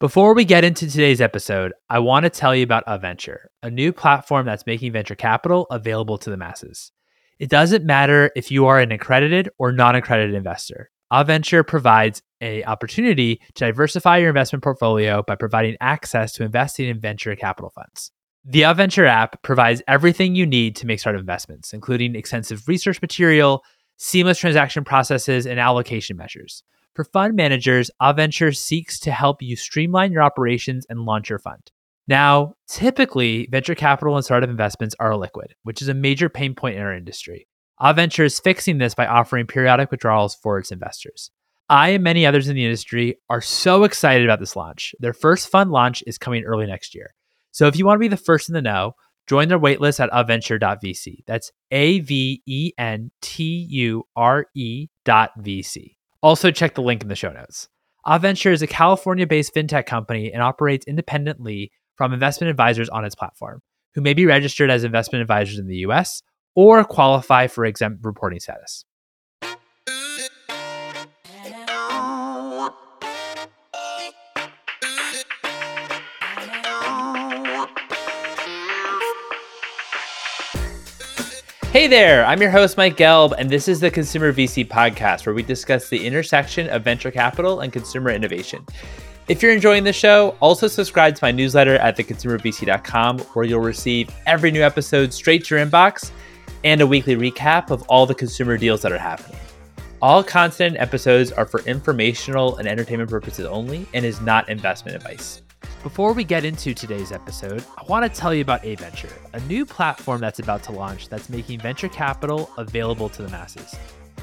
Before we get into today's episode, I want to tell you about Aventure, a new platform that's making venture capital available to the masses. It doesn't matter if you are an accredited or non-accredited investor. Aventure provides an opportunity to diversify your investment portfolio by providing access to investing in venture capital funds. The Aventure app provides everything you need to make startup investments, including extensive research material, seamless transaction processes, and allocation measures. For fund managers, Aventure seeks to help you streamline your operations and launch your fund. Now, typically, venture capital and startup investments are illiquid, which is a major pain point in our industry. Aventure is fixing this by offering periodic withdrawals for its investors. I and many others in the industry are so excited about this launch. Their first fund launch is coming early next year. So if you want to be the first in the know, join their waitlist at aventure.vc. That's aventure.vc. Also check the link in the show notes. Aventure is a California-based fintech company and operates independently from investment advisors on its platform, who may be registered as investment advisors in the U.S. or qualify for exempt reporting status. Hey there, I'm your host, Mike Gelb, and this is the Consumer VC Podcast, where we discuss the intersection of venture capital and consumer innovation. If you're enjoying the show, also subscribe to my newsletter at theconsumervc.com, where you'll receive every new episode straight to your inbox and a weekly recap of all the consumer deals that are happening. All content and episodes are for informational and entertainment purposes only and is not investment advice. Before we get into today's episode, I want to tell you about Aventure, a new platform that's about to launch that's making venture capital available to the masses.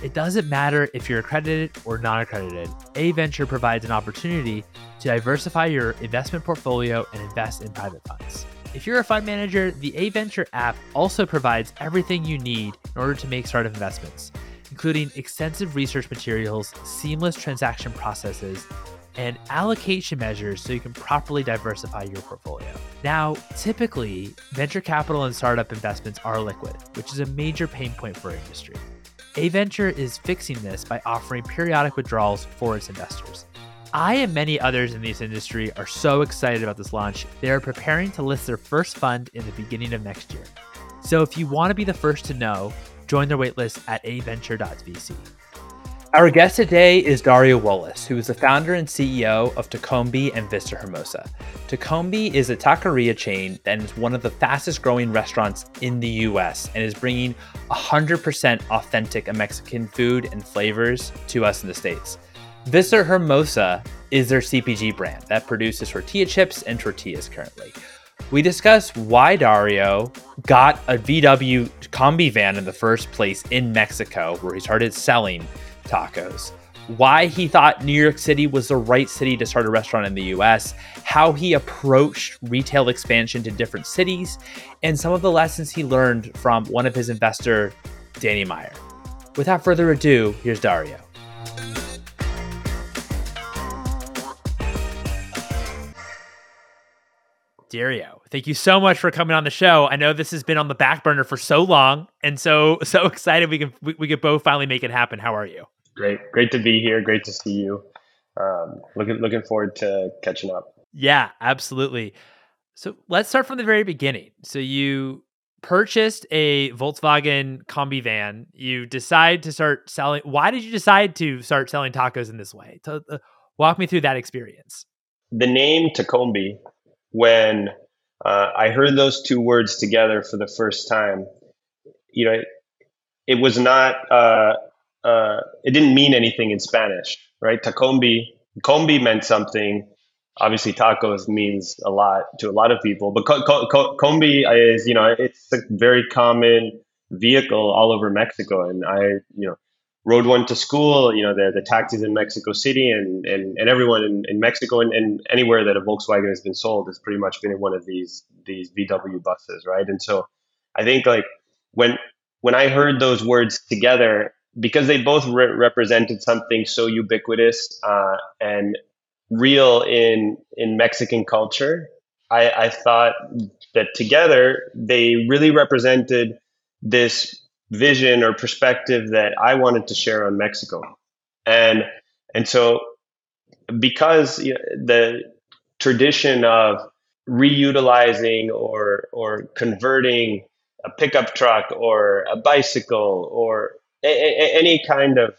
It doesn't matter if you're accredited or non-accredited. Aventure provides an opportunity to diversify your investment portfolio and invest in private funds. If you're a fund manager, the Aventure app also provides everything you need in order to make startup investments, including extensive research materials, seamless transaction processes, and allocation measures so you can properly diversify your portfolio. Now, typically, venture capital and startup investments are liquid, which is a major pain point for our industry. Aventure is fixing this by offering periodic withdrawals for its investors. I and many others in this industry are so excited about this launch. They are preparing to list their first fund in the beginning of next year. So if you want to be the first to know, join their waitlist at aventure.vc. Our guest today is Dario Wolos, who is the founder and CEO of Tacombi and Vista Hermosa. Tacombi is a taqueria chain that is one of the fastest growing restaurants in the US and is bringing 100% authentic Mexican food and flavors to us in the States. Vista Hermosa is their CPG brand that produces tortilla chips and tortillas currently. We discuss why Dario got a VW Kombi van in the first place in Mexico, where he started selling tacos, why he thought New York City was the right city to start a restaurant in the US, how he approached retail expansion to different cities, and some of the lessons he learned from one of his investor, Danny Meyer. Without further ado, here's Dario. Dario, thank you so much for coming on the show. I know this has been on the back burner for so long, and so excited we could both finally make it happen. How are you? Great to be here. Great to see you. Looking forward to catching up. Yeah, absolutely. So let's start from the very beginning. So you purchased a Volkswagen Kombi van. You decide to start selling. Why did you decide to start selling tacos in this way? Walk me through that experience. The name Tacombi. When I heard those two words together for the first time, you know, it was not, it didn't mean anything in Spanish, right? Tacombi meant something. Obviously, tacos means a lot to a lot of people, but Kombi is, you know, it's a very common vehicle all over Mexico. And I, you know, rode one to school, you know, the taxis in Mexico City and everyone in Mexico and anywhere that a Volkswagen has been sold has pretty much been in one of these VW buses, right? And so I think like when I heard those words together, because they both represented something so ubiquitous and real in Mexican culture, I thought that together they really represented this vision or perspective that I wanted to share on Mexico. And so because you know, the tradition of reutilizing or converting a pickup truck or a bicycle or any kind of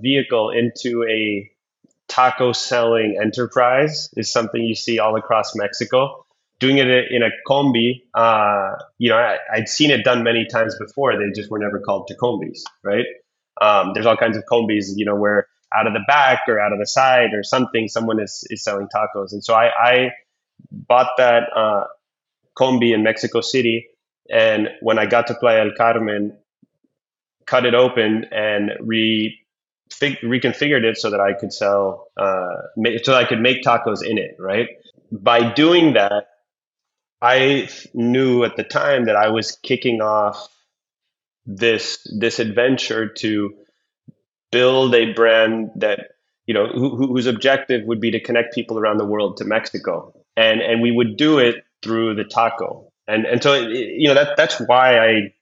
vehicle into a taco selling enterprise is something you see all across Mexico. Doing it in a combi, I'd seen it done many times before. They just were never called Tacombis, right? There's all kinds of combis, where out of the back or out of the side or something, someone is selling tacos. And so I bought that combi in Mexico City. And when I got to Playa del Carmen, cut it open and reconfigured it so that I could sell, so I could make tacos in it, right? By doing that, I knew at the time that I was kicking off this adventure to build a brand that, whose objective would be to connect people around the world to Mexico, and we would do it through the taco, and so that's why I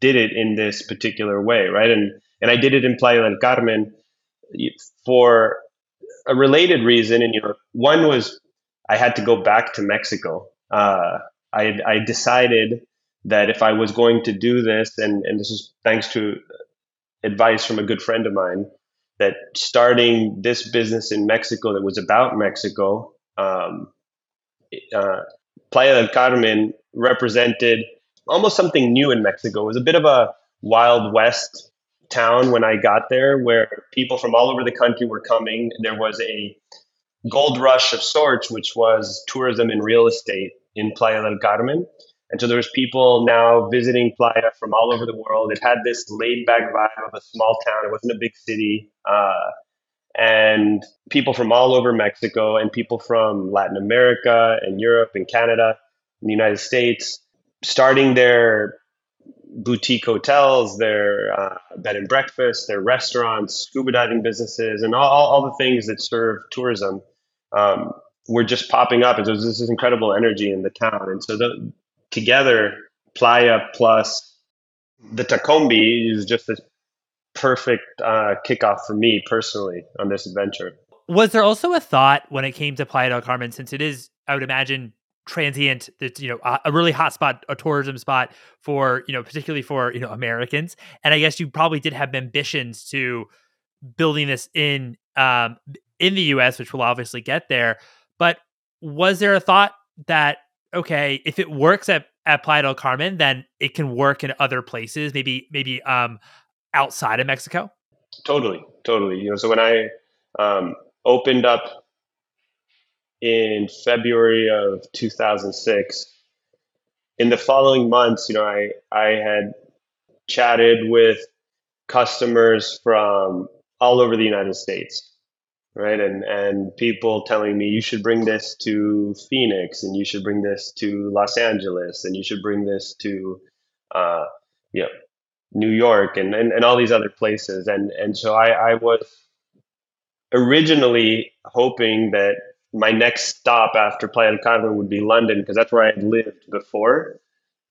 did it in this particular way, right? And I did it in Playa del Carmen for a related reason, and one was, I had to go back to Mexico. I decided that if I was going to do this, and this is thanks to advice from a good friend of mine, that starting this business in Mexico that was about Mexico, Playa del Carmen represented almost something new in Mexico. It was a bit of a Wild West town when I got there, where people from all over the country were coming. There was a gold rush of sorts, which was tourism and real estate in Playa del Carmen. And so there was people now visiting Playa from all over the world. It had this laid back vibe of a small town. It wasn't a big city. And people from all over Mexico and people from Latin America and Europe and Canada and the United States starting their boutique hotels, their bed and breakfast, their restaurants, scuba diving businesses, and all the things that serve tourism. Were just popping up. And so this is incredible energy in the town. And so together, Playa plus the Tacombi is just this perfect kickoff for me personally on this adventure. Was there also a thought when it came to Playa del Carmen, since it is, I would imagine, transient, that's, a really hot spot, a tourism spot for, particularly for, Americans. And I guess you probably did have ambitions to building this in the US, which we'll obviously get there. But was there a thought that, okay, if it works at Playa del Carmen, then it can work in other places, maybe outside of Mexico? Totally. So when I opened up in February of 2006, in the following months, I had chatted with customers from all over the United States, right? And people telling me, you should bring this to Phoenix, and you should bring this to Los Angeles, and you should bring this to New York and all these other places. And so I was originally hoping that my next stop after Playa del Carmen would be London, because that's where I had lived before.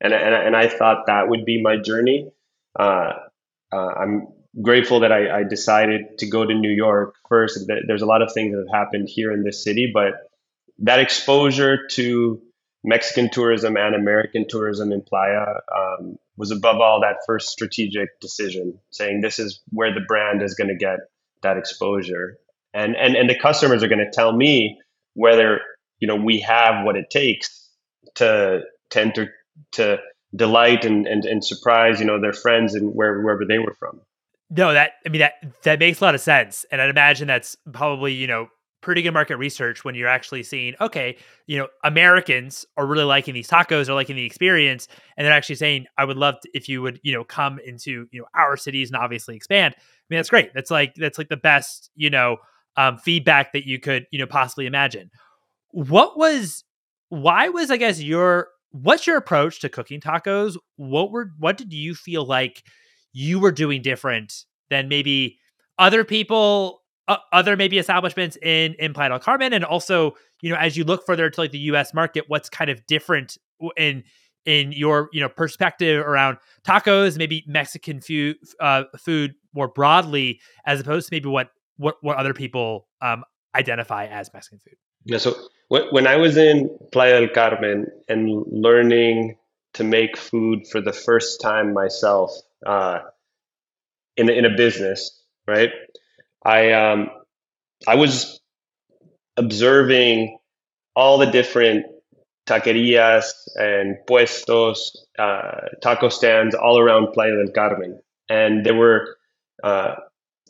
And I thought that would be my journey. I'm grateful that I decided to go to New York first. There's a lot of things that have happened here in this city, but that exposure to Mexican tourism and American tourism in Playa was above all that first strategic decision, saying this is where the brand is going to get that exposure. And the customers are going to tell me whether, we have what it takes to delight and surprise, their friends and wherever they were from. No, that makes a lot of sense. And I'd imagine that's probably, pretty good market research when you're actually seeing, okay, Americans are really liking these tacos, are liking the experience. And they're actually saying, I would love if you would, come into, our cities and obviously expand. That's great. That's like the best, feedback that you could, possibly imagine. What's your approach to cooking tacos? What did you feel like you were doing different than maybe other people, other maybe establishments in Playa del Carmen? And also, as you look further to like the US market, what's kind of different in your, perspective around tacos, maybe Mexican food more broadly, as opposed to maybe what other people identify as Mexican food? Yeah, so when I was in Playa del Carmen and learning to make food for the first time myself in a business, right? I was observing all the different taquerias and puestos, taco stands all around Playa del Carmen. And there were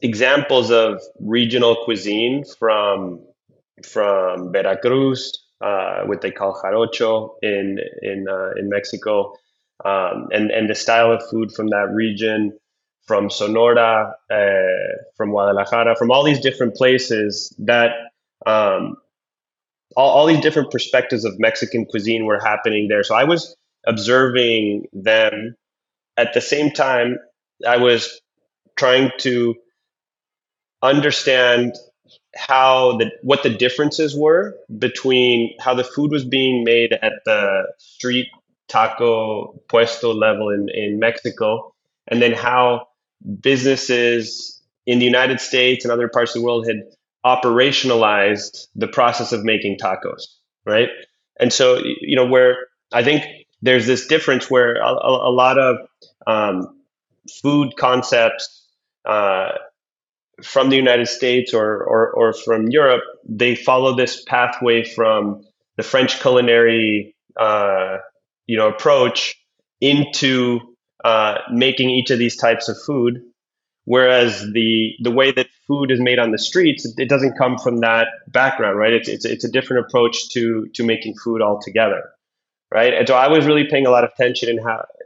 examples of regional cuisine from Veracruz, what they call jarocho in Mexico, and the style of food from that region, from Sonora, from Guadalajara, from all these different places that all these different perspectives of Mexican cuisine were happening there. So I was observing them. At the same time, I was trying to understand what the differences were between how the food was being made at the street taco puesto level in Mexico, and then how businesses in the United States and other parts of the world had operationalized the process of making tacos, right? And so, where I think there's this difference where a lot of food concepts from the United States or from Europe, they follow this pathway from the French culinary, approach into making each of these types of food. Whereas the way that food is made on the streets, it doesn't come from that background, right? It's a different approach to making food altogether, right? And so I was really paying a lot of attention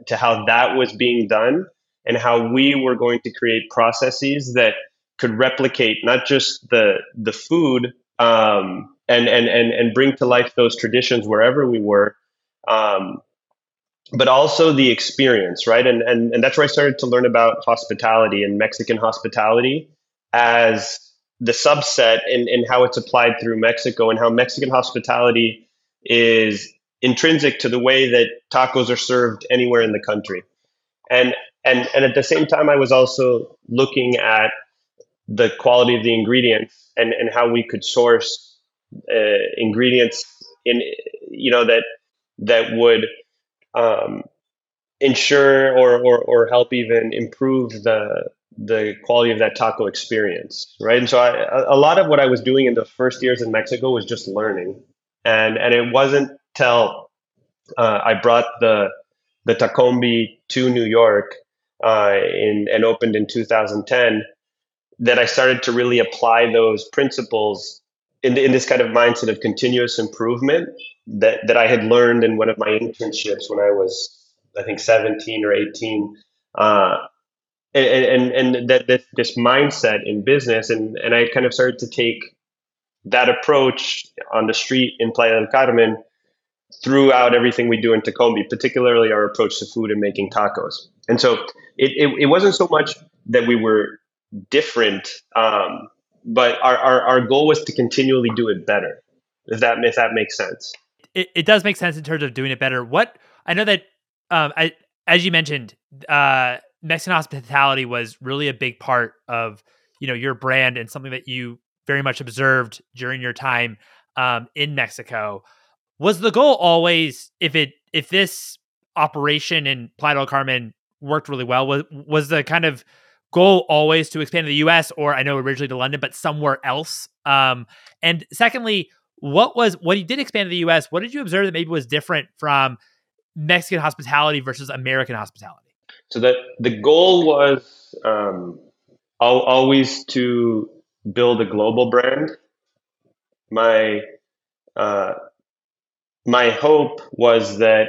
to how that was being done and how we were going to create processes that could replicate not just the food and bring to life those traditions wherever we were, but also the experience, right? And that's where I started to learn about hospitality and Mexican hospitality as the subset and how it's applied through Mexico, and how Mexican hospitality is intrinsic to the way that tacos are served anywhere in the country. And at the same time, I was also looking at the quality of the ingredients and how we could source ingredients that would ensure or help even improve the quality of that taco experience, right? And so a lot of what I was doing in the first years in Mexico was just learning, and it wasn't till I brought the Tacombi to New York and opened in 2010 that I started to really apply those principles in this kind of mindset of continuous improvement that I had learned in one of my internships when I was, I think, 17 or 18, and that this mindset in business, and I kind of started to take that approach on the street in Playa del Carmen throughout everything we do in Tacombi, particularly our approach to food and making tacos. And so it wasn't so much that we were different, but our goal was to continually do it better. If that makes sense. It does make sense in terms of doing it better. I know that, as you mentioned, Mexican hospitality was really a big part of, your brand and something that you very much observed during your time, in Mexico. Was the goal always, if this operation in Playa del Carmen worked really well, was the kind of goal always to expand to the U.S. or, I know, originally to London, but somewhere else? And secondly, when you did expand to the U.S., what did you observe that maybe was different from Mexican hospitality versus American hospitality? So the goal was always to build a global brand. My hope was that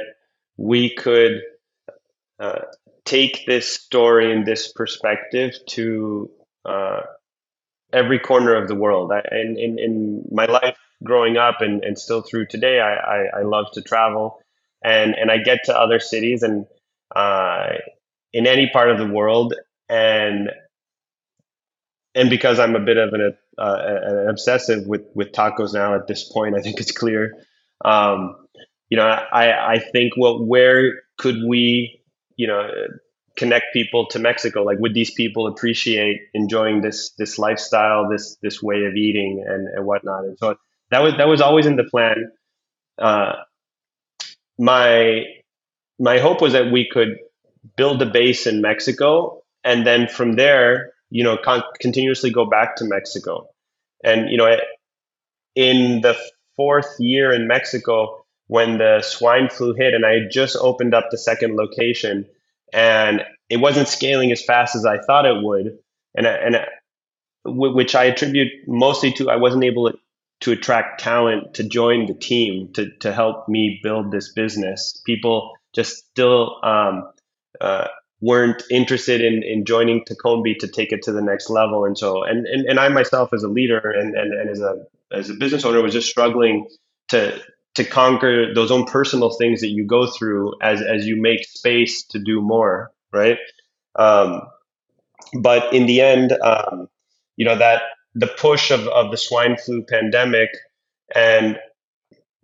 we could take this story and this perspective to every corner of the world. In my life, growing up and still through today, I love to travel, and I get to other cities and in any part of the world, and because I'm a bit of an obsessive with tacos now at this point, I think it's clear. I think where could we connect people to Mexico? Like, would these people appreciate enjoying this lifestyle, this way of eating and whatnot? And so that was always in the plan. My hope was that we could build a base in Mexico, and then from there, continuously go back to Mexico. And, in the fourth year in Mexico, when the swine flu hit and I had just opened up the second location and it wasn't scaling as fast as I thought it would, which I attribute mostly to I wasn't able to attract talent to join the team to help me build this business. People just still weren't interested in joining Tacombi to take it to the next level. And so, and I myself as a leader and as a business owner was just struggling to conquer those own personal things that you go through as you make space to do more, right? But in the end, that the push of the swine flu pandemic and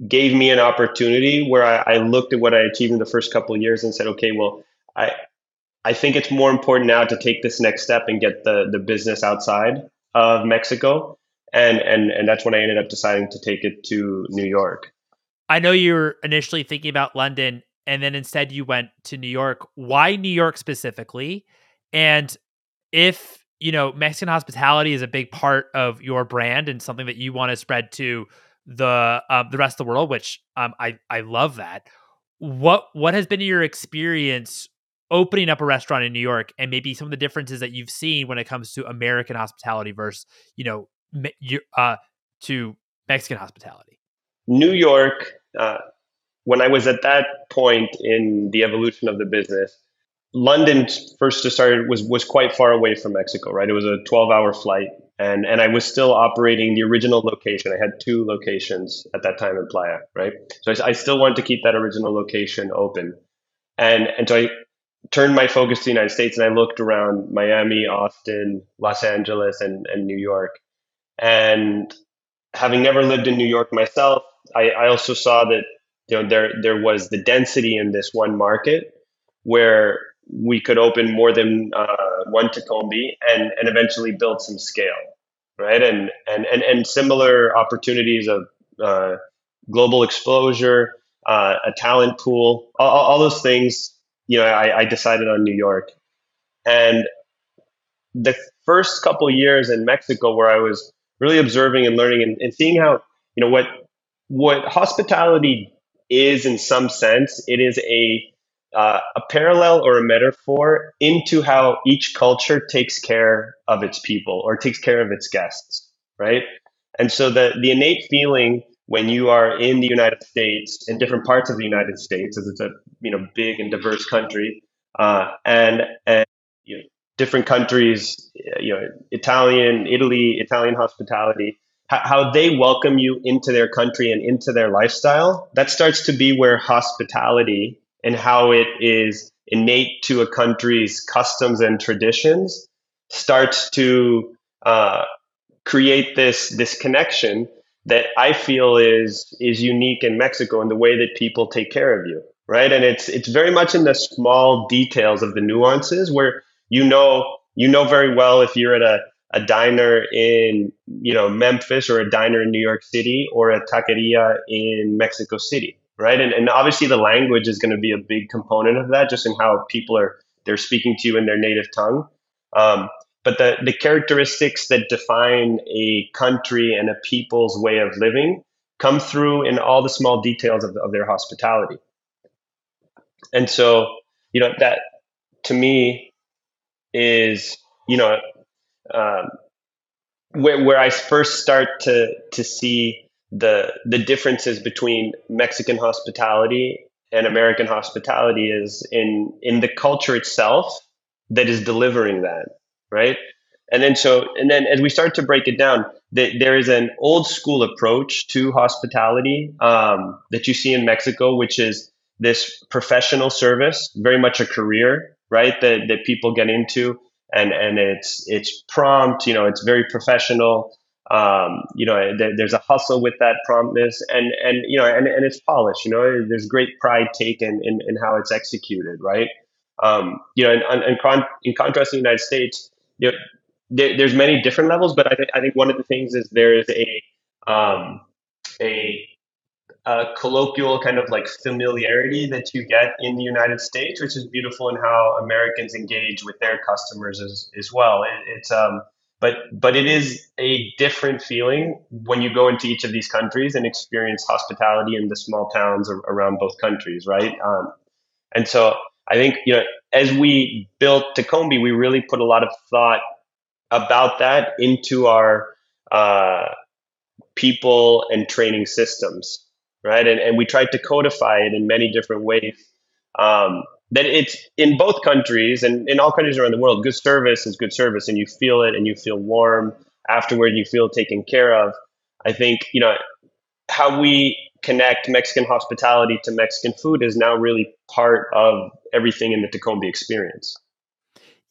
gave me an opportunity where I looked at what I achieved in the first couple of years and said, okay, well, I think it's more important now to take this next step and get the business outside of Mexico. And that's when I ended up deciding to take it to New York. I know you were initially thinking about London, and then instead you went to New York. Why New York specifically? And if Mexican hospitality is a big part of your brand and something that you want to spread to the rest of the world, which I love that. What has been your experience opening up a restaurant in New York, and maybe some of the differences that you've seen when it comes to American hospitality versus to Mexican hospitality? New York, when I was at that point in the evolution of the business, London first started was quite far away from Mexico, right? It was a 12-hour flight, and I was still operating the original location. I had two locations at that time in Playa, right? So I still wanted to keep that original location open, and so I turned my focus to the United States, and I looked around Miami, Austin, Los Angeles, and New York. And having never lived in New York myself, I also saw that there was the density in this one market where we could open more than one Tacombi and eventually build some scale, right? And similar opportunities of global exposure, a talent pool, all those things, I decided on New York. And the first couple of years in Mexico where I was really observing and learning and seeing how, what hospitality is in some sense, it is a parallel or a metaphor into how each culture takes care of its people or takes care of its guests, right? And so the innate feeling when you are in the United States, in different parts of the United States, as it's a big and diverse country, and different countries, Italian hospitality, how they welcome you into their country and into their lifestyle, that starts to be where hospitality and how it is innate to a country's customs and traditions starts to create this connection that I feel is unique in Mexico in the way that people take care of you, right? And it's very much in the small details of the nuances where you know very well if you're at a diner in Memphis or a diner in New York City or a taqueria in Mexico City. Right. And obviously the language is going to be a big component of that, just in how people they're speaking to you in their native tongue. But the characteristics that define a country and a people's way of living come through in all the small details of their hospitality. And so, that to me is, where I first start to see the differences between Mexican hospitality and American hospitality is in the culture itself that is delivering that, right? And then as we start to break it down, there is an old school approach to hospitality that you see in Mexico, which is this professional service, very much a career, right? That people get into, and it's prompt, it's very professional. There's a hustle with that promptness and it's polished, there's great pride taken in how it's executed. Right. In contrast to the United States, there's many different levels, but I think one of the things is there is a, a colloquial kind of like familiarity that you get in the United States, which is beautiful, and how Americans engage with their customers as well. But it is a different feeling when you go into each of these countries and experience hospitality in the small towns around both countries, right? And so I think, you know, as we built Tacombi, we really put a lot of thought about that into our people and training systems, right? And we tried to codify it in many different ways. That it's in both countries and in all countries around the world, good service is good service, and you feel it and you feel warm afterward, you feel taken care of. I think, you know, how we connect Mexican hospitality to Mexican food is now really part of everything in the Tacombi experience.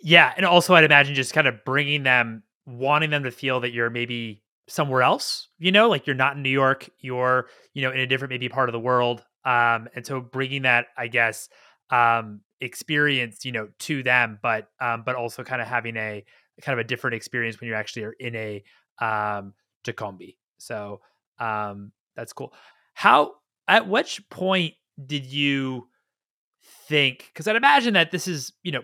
Yeah. And also I'd imagine just kind of bringing them, wanting them to feel that you're maybe somewhere else, you know, like you're not in New York, you're, you know, in a different maybe part of the world. And so bringing that, I guess, experience, you know, to them, but also kind of having a kind of a different experience when you actually are in a Tacombi. So that's cool. At which point did you think, because I'd imagine that this is, you know,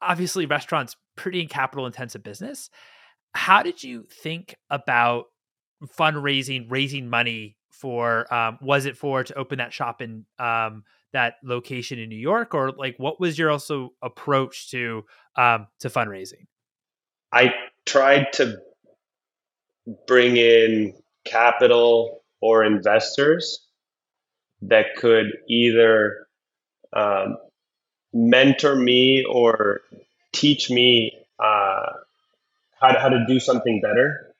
obviously restaurants, pretty capital intensive business. How did you think about fundraising, raising money for, was it for to open that shop in that location in New York, or like what was your also approach to fundraising? I tried to bring in capital or investors that could either mentor me or teach me how to do something better,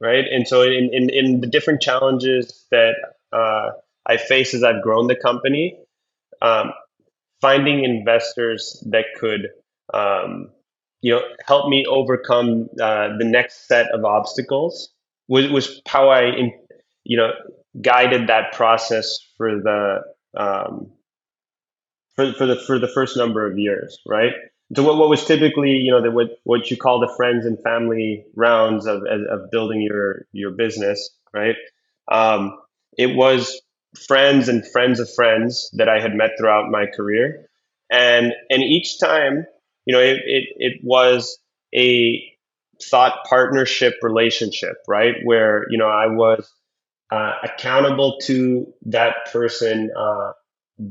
right? And so in the different challenges that I face as I've grown the company, finding investors that could, you know, help me overcome the next set of obstacles was how I, you know, guided that process for the for the first number of years, right? So what was typically, you know, what you call the friends and family rounds of building your business, right? It was friends and friends of friends that I had met throughout my career. And each time, you know, it was a thought partnership relationship, right? Where, you know, I was accountable to that person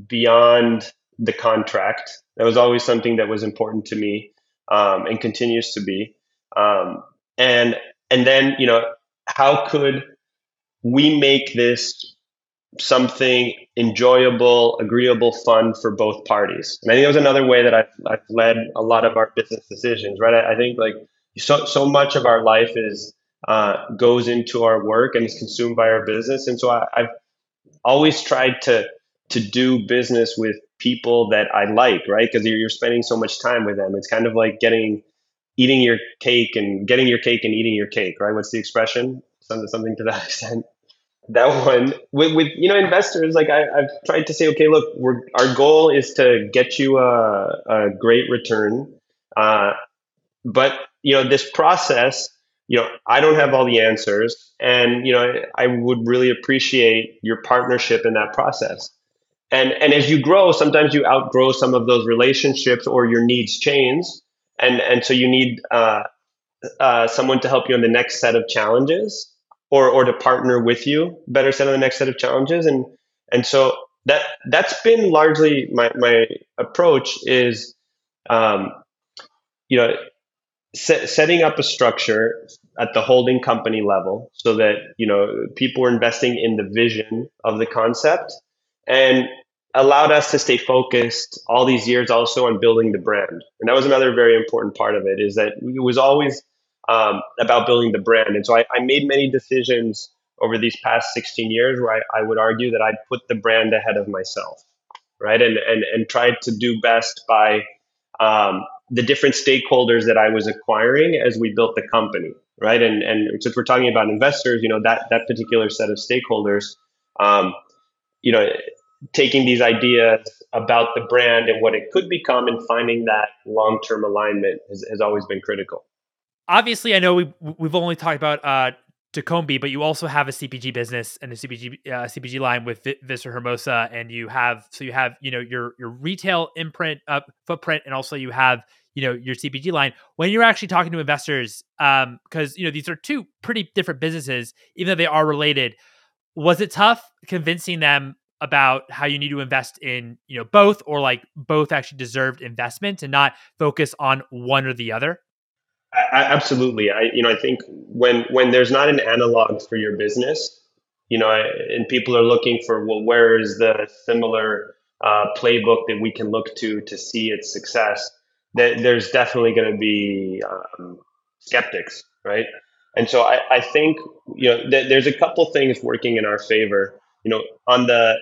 beyond the contract. That was always something that was important to me, and continues to be. And then, you know, how could we make this something enjoyable, agreeable, fun for both parties? And I think that was another way that I've led a lot of our business decisions, right? I think like so much of our life is goes into our work and is consumed by our business. And so I've always tried to do business with people that I like, right? Because you're spending so much time with them. It's kind of like getting your cake and eating your cake, right? What's the expression? Something to that extent. That one with you know, investors, like I've tried to say, okay, look, our goal is to get you a great return. But you know, this process, you know, I don't have all the answers, and you know, I would really appreciate your partnership in that process. And as you grow, sometimes you outgrow some of those relationships or your needs change. And so you need someone to help you on the next set of challenges or to partner with you better set on the next set of challenges. And so that's been largely my approach is, you know, setting up a structure at the holding company level so that, you know, people are investing in the vision of the concept, and allowed us to stay focused all these years also on building the brand. And that was another very important part of it, is that it was always about building the brand. And so I made many decisions over these past 16 years where I would argue that I put the brand ahead of myself, right? And tried to do best by the different stakeholders that I was acquiring as we built the company, right? And since we're talking about investors, you know, that particular set of stakeholders, you know, taking these ideas about the brand and what it could become and finding that long-term alignment has always been critical. Obviously, I know we've only talked about Tacombi, but you also have a CPG business and a CPG line with Vista Hermosa, and you have your retail imprint footprint, and also you have your CPG line. When you're actually talking to investors, because these are two pretty different businesses, even though they are related, was it tough convincing them about how you need to invest in both, or like both actually deserved investment and not focus on one or the other? Absolutely. I think when there's not an analog for your business, and people are looking for, well, where is the similar playbook that we can look to see its success, that there's definitely going to be skeptics, right? And so I think, there's a couple things working in our favor, on the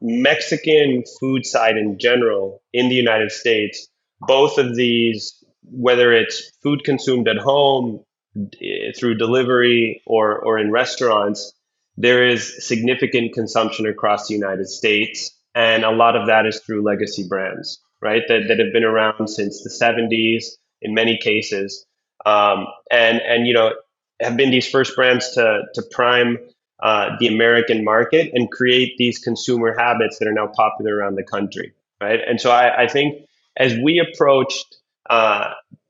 Mexican food side in general, in the United States, both of these, whether it's food consumed at home through delivery or in restaurants, there is significant consumption across the United States. And a lot of that is through legacy brands, right? That have been around since the 70s in many cases. And have been these first brands to prime the American market and create these consumer habits that are now popular around the country, right? And so I think as we approached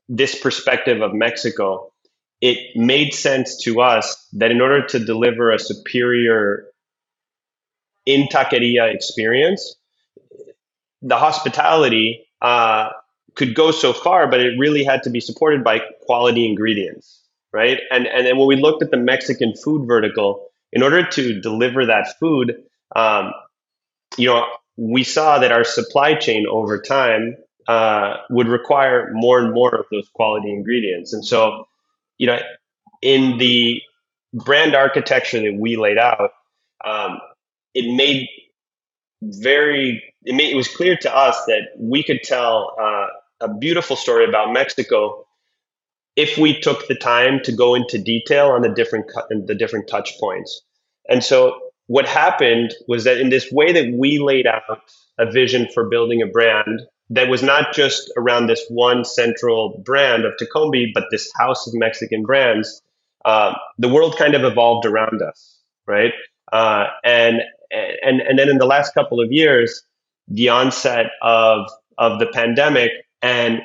this perspective of Mexico, it made sense to us that in order to deliver a superior in taqueria experience, the hospitality could go so far, but it really had to be supported by quality ingredients, right? And then when we looked at the Mexican food vertical, in order to deliver that food, we saw that our supply chain over time would require more and more of those quality ingredients. And so, in the brand architecture that we laid out, it was clear to us that we could tell a beautiful story about Mexico if we took the time to go into detail on the different touch points. And so what happened was that in this way that we laid out a vision for building a brand that was not just around this one central brand of Tacombi, but this house of Mexican brands, the world kind of evolved around us, right? And then in the last couple of years, the onset of the pandemic and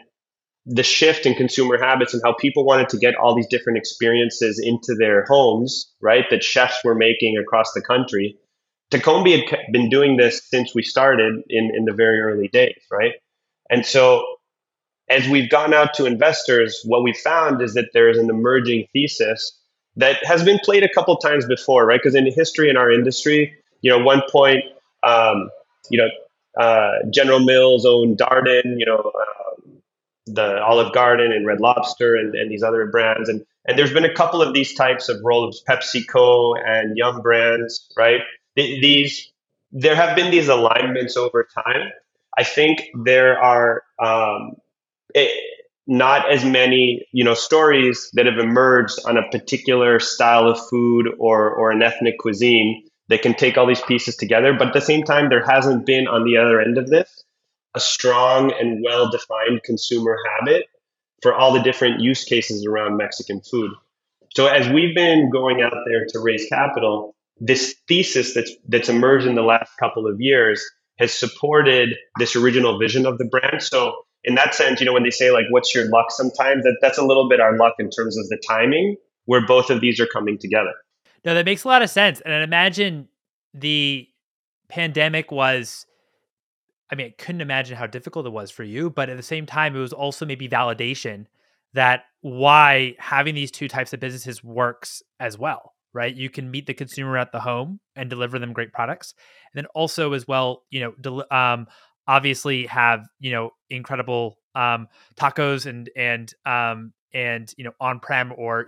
the shift in consumer habits and how people wanted to get all these different experiences into their homes, right, that chefs were making across the country. Tacombi had been doing this since we started in the very early days, right? And so as we've gone out to investors, what we found is that there is an emerging thesis that has been played a couple times before, right? Because in history in our industry, one point, General Mills owned Darden, the Olive Garden and Red Lobster and these other brands. And there's been a couple of these types of roll-ups, PepsiCo and Yum brands, right? There have been these alignments over time. I think there are not as many, stories that have emerged on a particular style of food or an ethnic cuisine that can take all these pieces together. But at the same time, there hasn't been on the other end of this a strong and well-defined consumer habit for all the different use cases around Mexican food. So as we've been going out there to raise capital, this thesis that's emerged in the last couple of years has supported this original vision of the brand. So in that sense, when they say like, what's your luck sometimes, that's a little bit our luck in terms of the timing where both of these are coming together. No, that makes a lot of sense. And I imagine the pandemic I couldn't imagine how difficult it was for you, but at the same time, it was also maybe validation that why having these two types of businesses works as well, right? You can meet the consumer at the home and deliver them great products. And then also as well, obviously have, incredible tacos and on-prem or,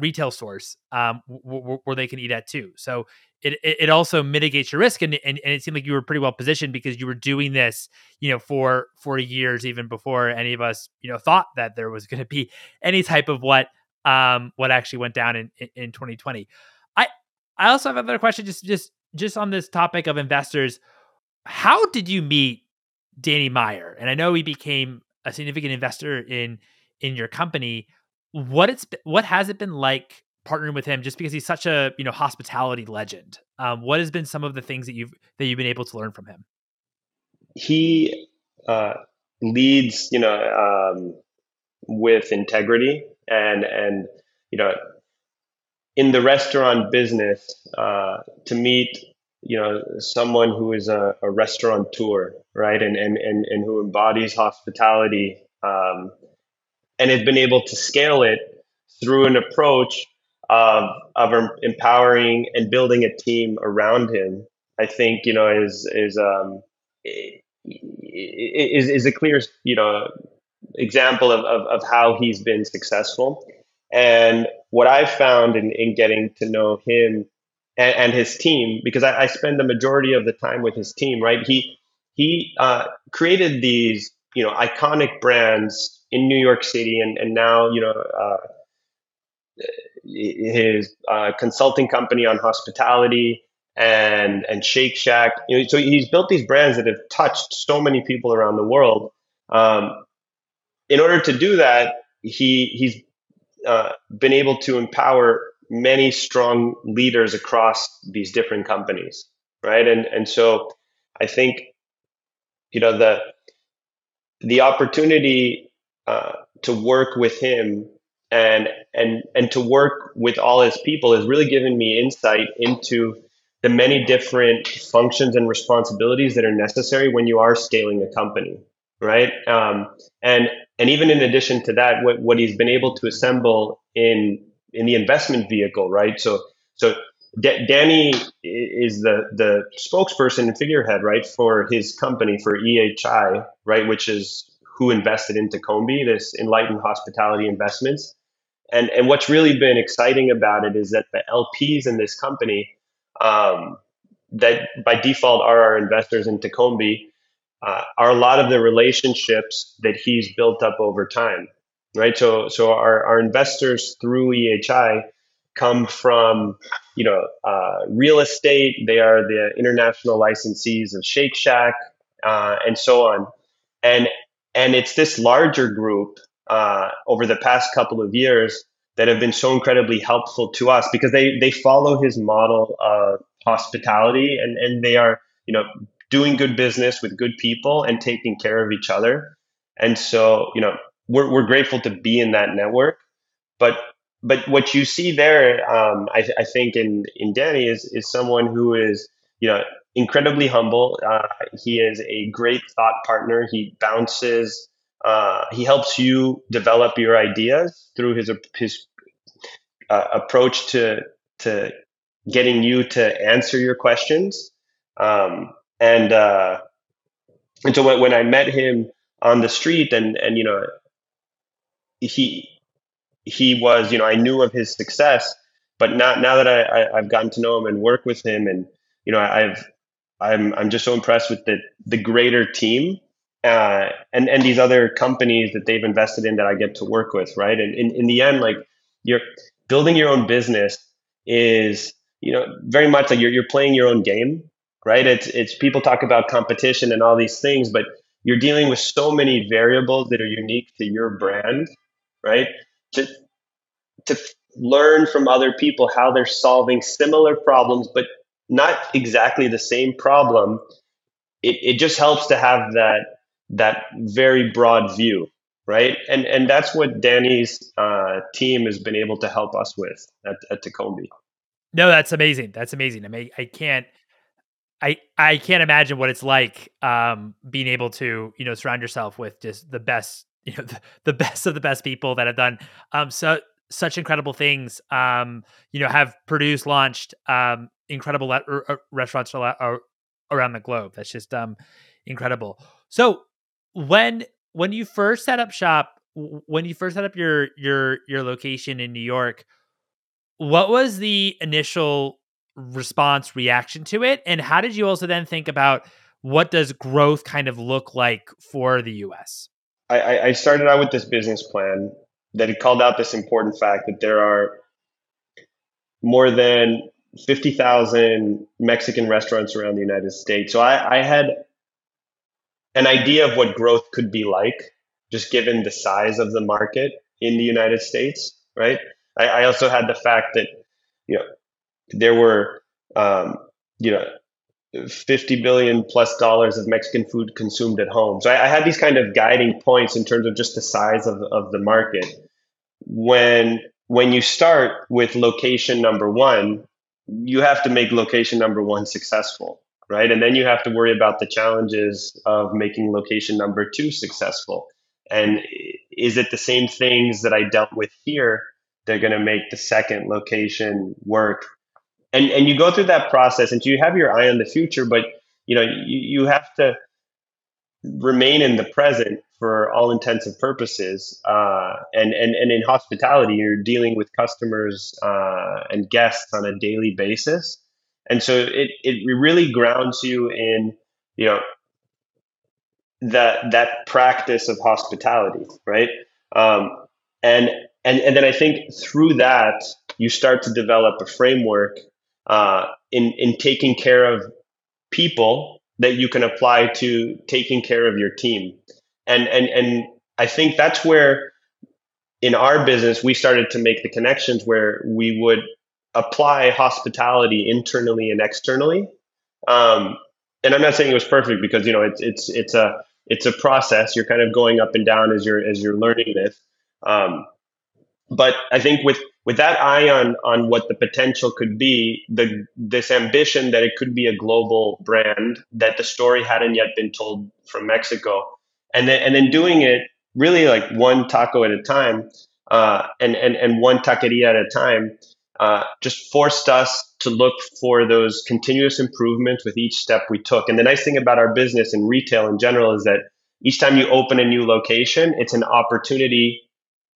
retail stores where they can eat at too. So it also mitigates your risk. And it seemed like you were pretty well positioned because you were doing this, for 40 years, even before any of us, thought that there was going to be any type of what actually went down in 2020. I also have another question, just on this topic of investors. How did you meet Danny Meyer? And I know he became a significant investor in your company. what has it been like partnering with him, just because he's such a, you know, hospitality legend? What has been some of the things that you've been able to learn from him? He leads, you know, with integrity and, you know, in the restaurant business, to meet, you know, someone who is a restaurateur, right? And who embodies hospitality, and has been able to scale it through an approach of empowering and building a team around him, I think, you know, is a clear, you know, example of how he's been successful. And what I found in getting to know him and his team, because I spend the majority of the time with his team, right? He created these, you know, iconic brands in New York City, and now, you know, his consulting company on hospitality and Shake Shack. You know, so he's built these brands that have touched so many people around the world. In order to do that, he's been able to empower many strong leaders across these different companies, right? And so I think, you know, the opportunity to work with him and to work with all his people has really given me insight into the many different functions and responsibilities that are necessary when you are scaling a company, right? And even in addition to that, what he's been able to assemble in the investment vehicle, right? So Danny is the spokesperson and figurehead, right, for his company, for EHI, right, which is who invested in Tacombi, this Enlightened Hospitality Investments. And what's really been exciting about it is that the LPs in this company, that by default are our investors in Tacombi, are a lot of the relationships that he's built up over time, right? So our investors through EHI come from, you know, real estate. They are the international licensees of Shake Shack, and so on. And it's this larger group over the past couple of years that have been so incredibly helpful to us, because they follow his model of hospitality, and they are, you know, doing good business with good people and taking care of each other. And so, you know, we're grateful to be in that network. But what you see there, I think in Danny is someone who is, you know, incredibly humble. He is a great thought partner. He bounces, he helps you develop your ideas through his approach to getting you to answer your questions. And so when I met him on the street, and you know, he was, you know, I knew of his success, but now that I've gotten to know him and work with him, and you know, I'm just so impressed with the greater team and these other companies that they've invested in that I get to work with, right? And in the end, like, you're building your own business is, you know, very much like you're playing your own game. Right. It's people talk about competition and all these things, but you're dealing with so many variables that are unique to your brand. Right. To learn from other people how they're solving similar problems, but not exactly the same problem. It just helps to have that very broad view. Right. And that's what Danny's team has been able to help us with at Tacombi. No, that's amazing. That's amazing. I mean, I can't imagine what it's like being able to, you know, surround yourself with just the best, you know, the best of the best people that have done such incredible things, you know, have produced, launched incredible restaurants around the globe. That's just incredible. So when you first set up shop, when you first set up your location in New York, what was the initial response, reaction to it? And how did you also then think about what does growth kind of look like for the US? I started out with this business plan that it called out this important fact that there are more than 50,000 Mexican restaurants around the United States. So I had an idea of what growth could be like, just given the size of the market in the United States, right? I also had the fact that, you know, there were, you know, $50 billion+ of Mexican food consumed at home. So I had these kind of guiding points in terms of just the size of the market. When you start with location number one, you have to make location number one successful, right? And then you have to worry about the challenges of making location number two successful. And is it the same things that I dealt with here that are going to make the second location work? And you go through that process, and you have your eye on the future, but you know you have to remain in the present for all intents and purposes. And in hospitality, you're dealing with customers and guests on a daily basis, and so it really grounds you in, you know, that practice of hospitality, right? And then I think through that you start to develop a framework in taking care of people that you can apply to taking care of your team. And I think that's where in our business, we started to make the connections where we would apply hospitality internally and externally. And I'm not saying it was perfect because, you know, it's a process. You're kind of going up and down as you're learning this. But I think with that eye on what the potential could be, this ambition that it could be a global brand, that the story hadn't yet been told from Mexico, and then doing it really like one taco at a time, and one taqueria at a time, just forced us to look for those continuous improvements with each step we took. And the nice thing about our business and retail in general is that each time you open a new location, it's an opportunity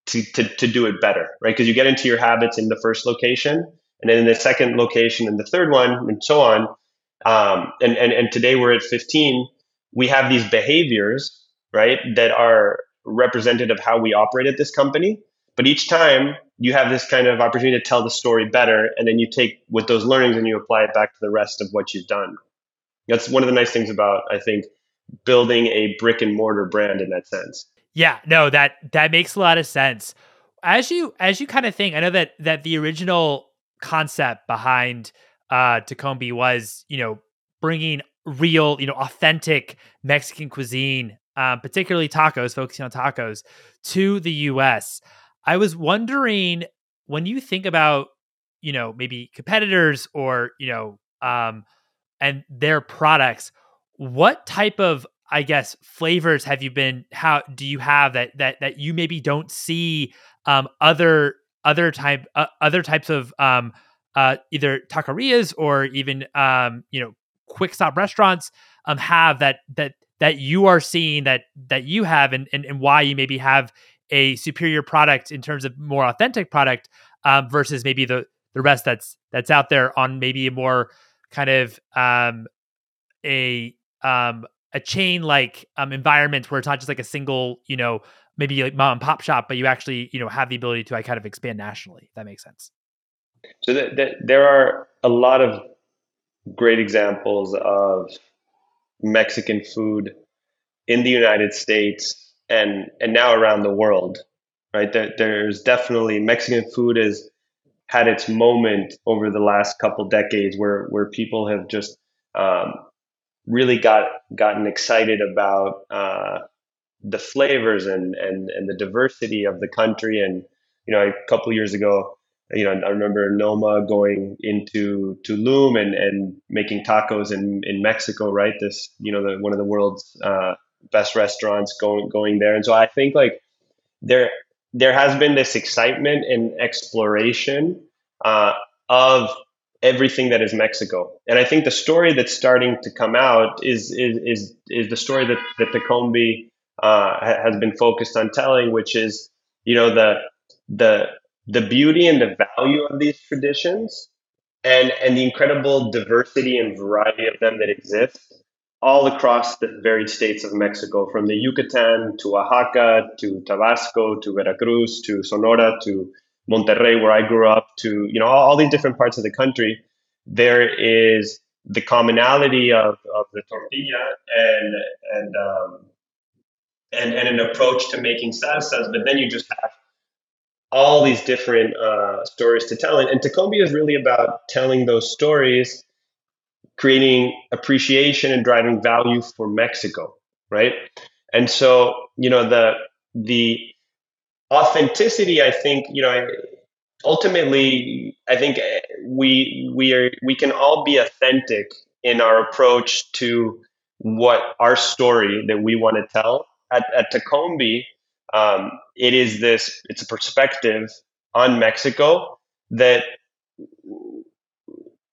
to do it better, right? Because you get into your habits in the first location, and then in the second location, and the third one, and so on. And today we're at 15. We have these behaviors, right, that are representative of how we operate at this company. But each time you have this kind of opportunity to tell the story better, and then you take with those learnings and you apply it back to the rest of what you've done. That's one of the nice things about, I think, building a brick and mortar brand in that sense. Yeah, no, that makes a lot of sense. As you kind of think, I know that the original concept behind Tacombi was, you know, bringing real, you know, authentic Mexican cuisine, particularly tacos, focusing on tacos, to the U.S. I was wondering, when you think about, you know, maybe competitors or, you know, and their products, what type of, I guess, flavors do you have that you maybe don't see other types of either taquerias or even you know, quick stop restaurants have that you are seeing that you have, and why you maybe have a superior product in terms of more authentic product versus maybe the rest that's out there on maybe a more kind of a chain like environment where it's not just like a single, you know, maybe like mom and pop shop, but you actually, you know, have the ability to kind of expand nationally, if that makes sense. So there are a lot of great examples of Mexican food in the United States and now around the world, right? There's definitely, Mexican food has had its moment over the last couple decades where people have just, really gotten excited about the flavors and the diversity of the country. And, you know, a couple of years ago, you know, I remember Noma going into Tulum and making tacos in Mexico, right? This, you know, one of the world's best restaurants going there. And so I think like there has been this excitement and exploration of everything that is Mexico. And I think the story that's starting to come out is the story that Tacombi has been focused on telling, which is, you know, the beauty and the value of these traditions and the incredible diversity and variety of them that exist all across the varied states of Mexico, from the Yucatan to Oaxaca, to Tabasco, to Veracruz, to Sonora, to Monterrey, where I grew up, to, you know, all these different parts of the country. There is the commonality of the tortilla and an approach to making salsas, but then you just have all these different stories to tell. And Tacombi is really about telling those stories, creating appreciation and driving value for Mexico, right? And so, you know, the authenticity, I think, you know, ultimately, I think we can all be authentic in our approach to what our story that we want to tell. At Tacombi, it is this, it's a perspective on Mexico that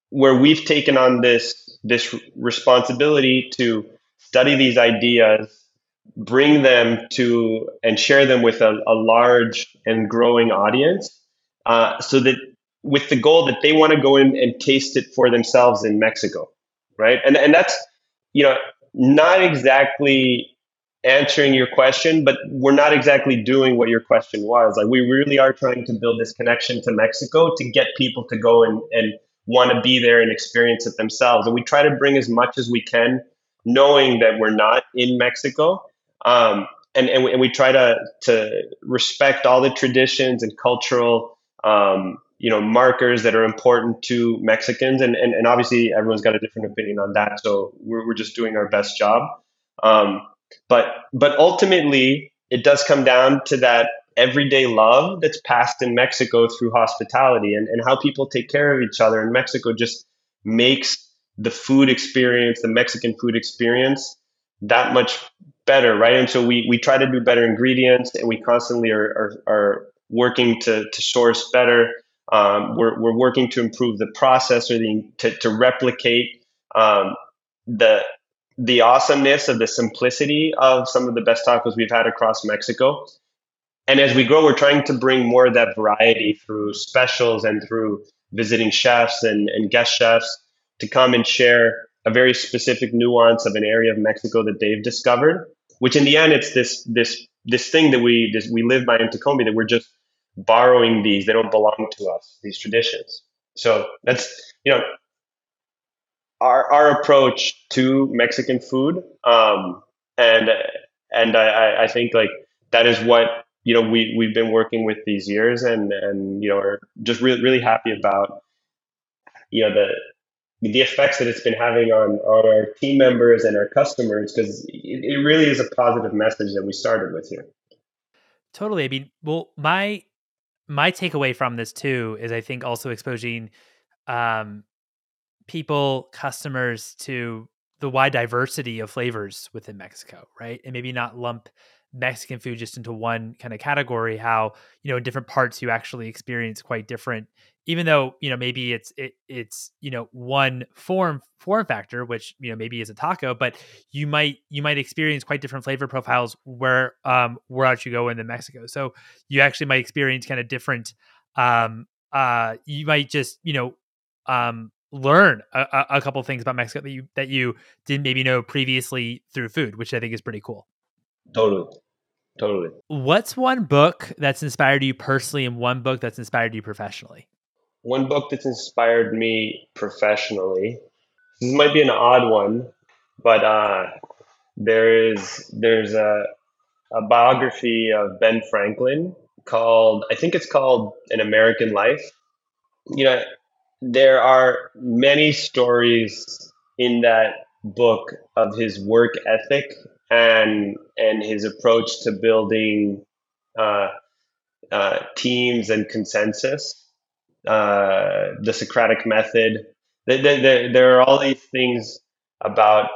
where we've taken on this responsibility to study these ideas, bring them to and share them with a large and growing audience, so that with the goal that they want to go in and taste it for themselves in Mexico, right? And that's, you know, not exactly answering your question, but we're not exactly doing what your question was. Like, we really are trying to build this connection to Mexico to get people to go and want to be there and experience it themselves. And we try to bring as much as we can, knowing that we're not in Mexico. And we try to respect all the traditions and cultural, you know, markers that are important to Mexicans. And obviously everyone's got a different opinion on that. So we're just doing our best job. But ultimately it does come down to that everyday love that's passed in Mexico through hospitality, and how people take care of each other in Mexico just makes the food experience, the Mexican food experience, that much better, right? And so we try to do better ingredients, and we constantly are working to source better. We're working to improve the process, or to replicate the awesomeness of the simplicity of some of the best tacos we've had across Mexico. And as we grow, we're trying to bring more of that variety through specials and through visiting chefs and guest chefs to come and share a very specific nuance of an area of Mexico that they've discovered, which in the end, it's this thing that we live by in Tacombi, that we're just borrowing these. They don't belong to us, these traditions. So that's, you know, our approach to Mexican food. And I think, like, that is what, you know, we've been working with these years, and you know, are just really happy about, you know, the effects that it's been having on our team members and our customers, because it really is a positive message that we started with here. Totally. I mean, well, my takeaway from this too is, I think, also exposing people, customers, to the wide diversity of flavors within Mexico, right? And maybe not lump Mexican food just into one kind of category, how, you know, in different parts you actually experience quite different, even though, you know, maybe it's you know, one form factor, which, you know, maybe is a taco, but you might experience quite different flavor profiles where out you go in Mexico. So you actually might experience kind of different, you might just, you know, learn a couple of things about Mexico that you didn't maybe know previously through food, which I think is pretty cool. Totally. What's one book that's inspired you personally, and one book that's inspired you professionally? One book that's inspired me professionally. This might be an odd one, but there's a biography of Ben Franklin called, I think it's called, An American Life. You know, there are many stories in that book of his work ethic and his approach to building teams and consensus, the Socratic method. There are all these things about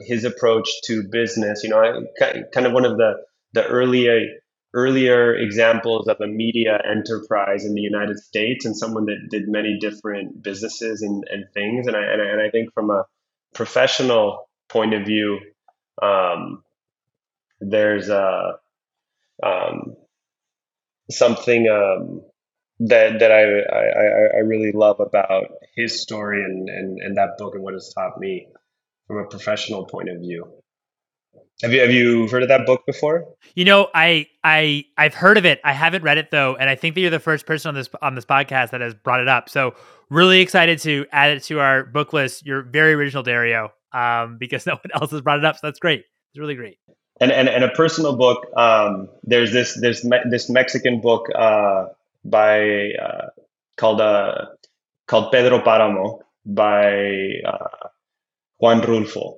his approach to business. You know, kind of one of the earlier examples of a media enterprise in the United States, and someone that did many different businesses and things. And I think from a professional point of view, there's something that I really love about his story and that book, and what it's taught me from a professional point of view. Have you heard of that book before? You know, I've heard of it. I haven't read it though, and I think that you're the first person on this podcast that has brought it up. So really excited to add it to our book list. You're very original, Dario. Because no one else has brought it up. So that's great. It's really great. And a personal book. There's this Mexican book called Pedro Páramo by Juan Rulfo,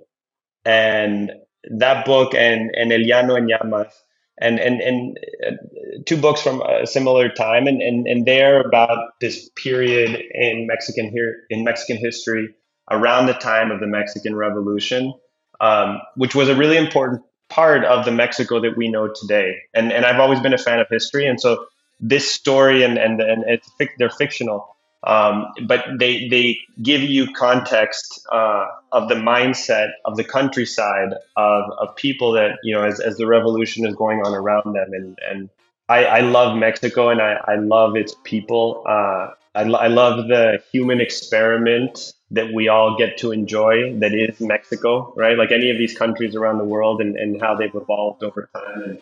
and that book and El Llano en Llamas and two books from a similar time, and they're about this period in Mexican history around the time of the Mexican Revolution, which was a really important part of the Mexico that we know today. And I've always been a fan of history. And so this story and it's they're fictional, but they give you context of the mindset of the countryside of people that, you know, as the revolution is going on around them. And I love Mexico, and I love its people. I love the human experiment that we all get to enjoy that is Mexico, right? Like any of these countries around the world and how they've evolved over time.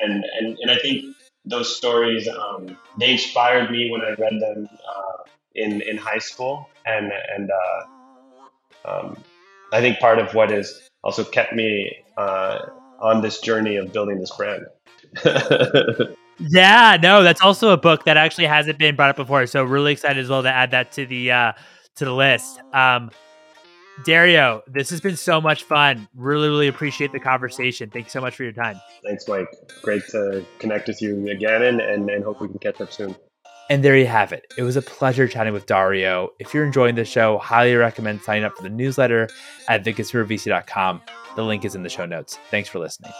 And I think those stories, they inspired me when I read them in high school. And I think part of what has also kept me on this journey of building this brand. Yeah, no, that's also a book that actually hasn't been brought up before. So really excited as well to add that to the list. Dario, this has been so much fun. Really, really appreciate the conversation. Thanks so much for your time. Thanks, Mike. Great to connect with you again, and hope we can catch up soon. And there you have it. It was a pleasure chatting with Dario. If you're enjoying the show, highly recommend signing up for the newsletter at theconsumervc.com. The link is in the show notes. Thanks for listening.